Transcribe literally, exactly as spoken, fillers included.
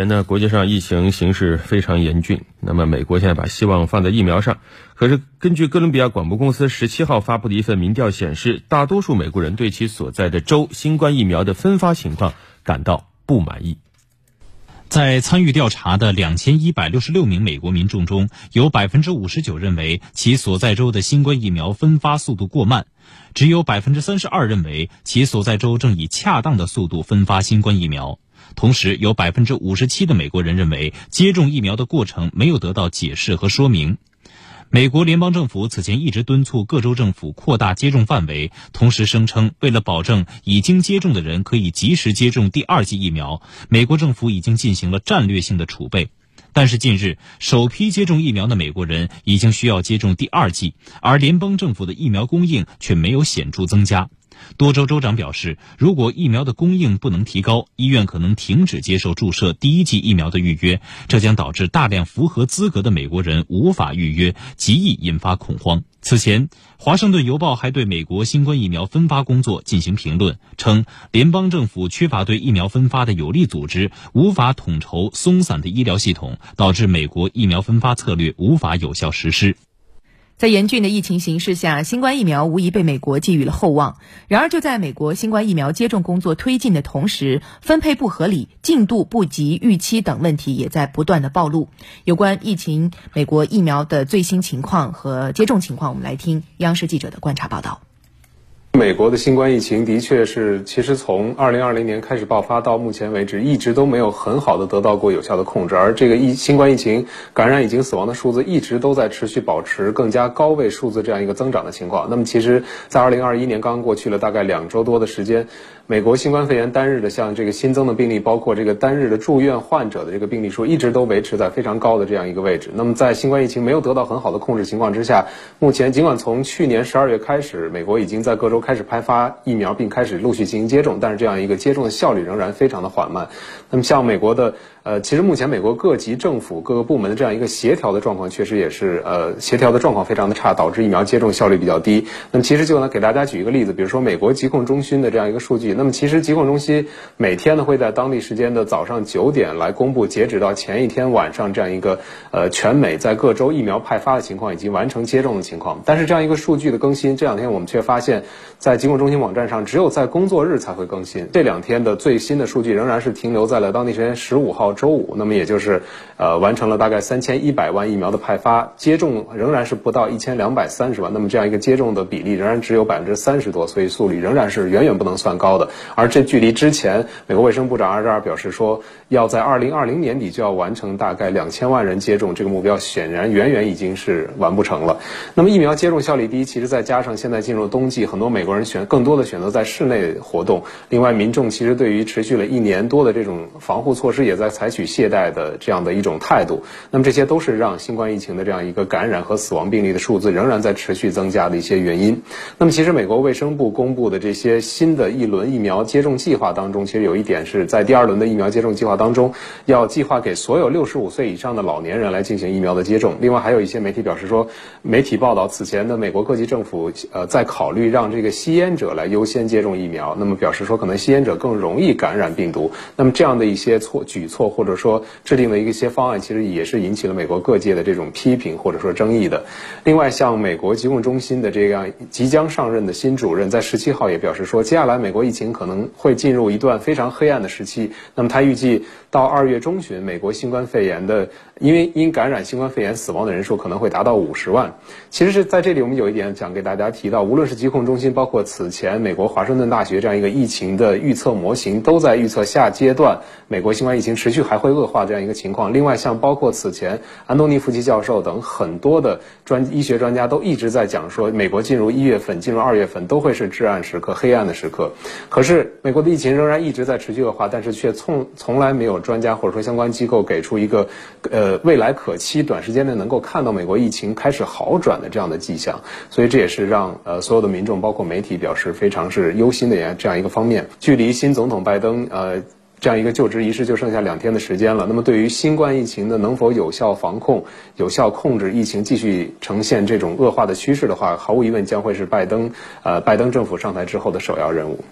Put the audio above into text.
前呢，国际上疫情形势非常严峻，那么美国现在把希望放在疫苗上，可是根据哥伦比亚广播公司十七号发布的一份民调显示，大多数美国人对其所在的州新冠疫苗的分发情况感到不满意。在参与调查的两千一百六十六名美国民众中，有 百分之五十九 认为其所在州的新冠疫苗分发速度过慢，只有 百分之三十二 认为其所在州正以恰当的速度分发新冠疫苗。同时，有 百分之五十七 的美国人认为接种疫苗的过程没有得到解释和说明。美国联邦政府此前一直敦促各州政府扩大接种范围，同时声称为了保证已经接种的人可以及时接种第二剂疫苗，美国政府已经进行了战略性的储备。但是近日，首批接种疫苗的美国人已经需要接种第二剂，而联邦政府的疫苗供应却没有显著增加。多州州长表示，如果疫苗的供应不能提高，医院可能停止接受注射第一剂疫苗的预约，这将导致大量符合资格的美国人无法预约，极易引发恐慌。此前，华盛顿邮报还对美国新冠疫苗分发工作进行评论，称联邦政府缺乏对疫苗分发的有力组织，无法统筹松散的医疗系统，导致美国疫苗分发策略无法有效实施。在严峻的疫情形势下，新冠疫苗无疑被美国寄予了厚望。然而，就在美国新冠疫苗接种工作推进的同时，分配不合理、进度不及预期等问题也在不断的暴露。有关疫情、美国疫苗的最新情况和接种情况，我们来听央视记者的观察报道。美国的新冠疫情的确是，其实从二零二零年开始爆发到目前为止，一直都没有很好的得到过有效的控制，而这个疫新冠疫情感染已经死亡的数字一直都在持续保持更加高位数字这样一个增长的情况。那么其实在二零二一年刚刚过去了大概两周多的时间，美国新冠肺炎单日的像这个新增的病例，包括这个单日的住院患者的这个病例数一直都维持在非常高的这样一个位置。那么在新冠疫情没有得到很好的控制情况之下，目前尽管从去年十二月开始，美国已经在各州开开始派发疫苗并开始陆续进行接种，但是这样一个接种的效率仍然非常的缓慢。那么像美国的呃，其实目前美国各级政府各个部门的这样一个协调的状况，确实也是呃协调的状况非常的差，导致疫苗接种效率比较低。那么其实就呢给大家举一个例子，比如说美国疾控中心的这样一个数据，那么其实疾控中心每天呢会在当地时间的早上九点来公布截止到前一天晚上这样一个呃全美在各州疫苗派发的情况以及完成接种的情况。但是这样一个数据的更新，这两天我们却发现在疾控中心网站上只有在工作日才会更新，这两天的最新的数据仍然是停留在了当地时间十五号周五，那么也就是呃完成了大概三千一百万疫苗的派发，接种仍然是不到一千两百三十万，那么这样一个接种的比例仍然只有 百分之三十多，所以速率仍然是远远不能算高的。而这距离之前美国卫生部长阿扎尔表示说要在二零二零年底就要完成大概两千万人接种这个目标，显然远远已经是完不成了。那么疫苗接种效率低，其实再加上现在进入冬季，很多美国国人选更多的选择在室内活动，另外民众其实对于持续了一年多的这种防护措施也在采取懈怠的这样的一种态度，那么这些都是让新冠疫情的这样一个感染和死亡病例的数字仍然在持续增加的一些原因。那么其实美国卫生部公布的这些新的一轮疫苗接种计划当中，其实有一点是在第二轮的疫苗接种计划当中要计划给所有六十五岁以上的老年人来进行疫苗的接种。另外还有一些媒体表示说，媒体报道此前的美国各级政府呃在考虑让这个吸烟者来优先接种疫苗，那么表示说可能吸烟者更容易感染病毒。那么这样的一些措举措或者说制定的一些方案，其实也是引起了美国各界的这种批评或者说争议的。另外，像美国疾控中心的这样即将上任的新主任在十七号也表示说，接下来美国疫情可能会进入一段非常黑暗的时期。那么他预计到二月中旬，美国新冠肺炎的因为因感染新冠肺炎死亡的人数可能会达到五十万。其实是在这里我们有一点想给大家提到，无论是疾控中心包括包括此前美国华盛顿大学这样一个疫情的预测模型，都在预测下阶段美国新冠疫情持续还会恶化这样一个情况。另外，像包括此前安东尼·福奇教授等很多的专医学专家都一直在讲说，美国进入一月份、进入二月份都会是至暗时刻、黑暗的时刻。可是美国的疫情仍然一直在持续恶化，但是却从从来没有专家或者说相关机构给出一个呃未来可期、短时间内能够看到美国疫情开始好转的这样的迹象。所以这也是让呃所有的民众，包括媒体。媒体表示非常是忧心的这样一个方面。距离新总统拜登呃这样一个就职仪式就剩下两天的时间了，那么对于新冠疫情的能否有效防控、有效控制疫情继续呈现这种恶化的趋势的话，毫无疑问将会是拜登呃拜登政府上台之后的首要任务。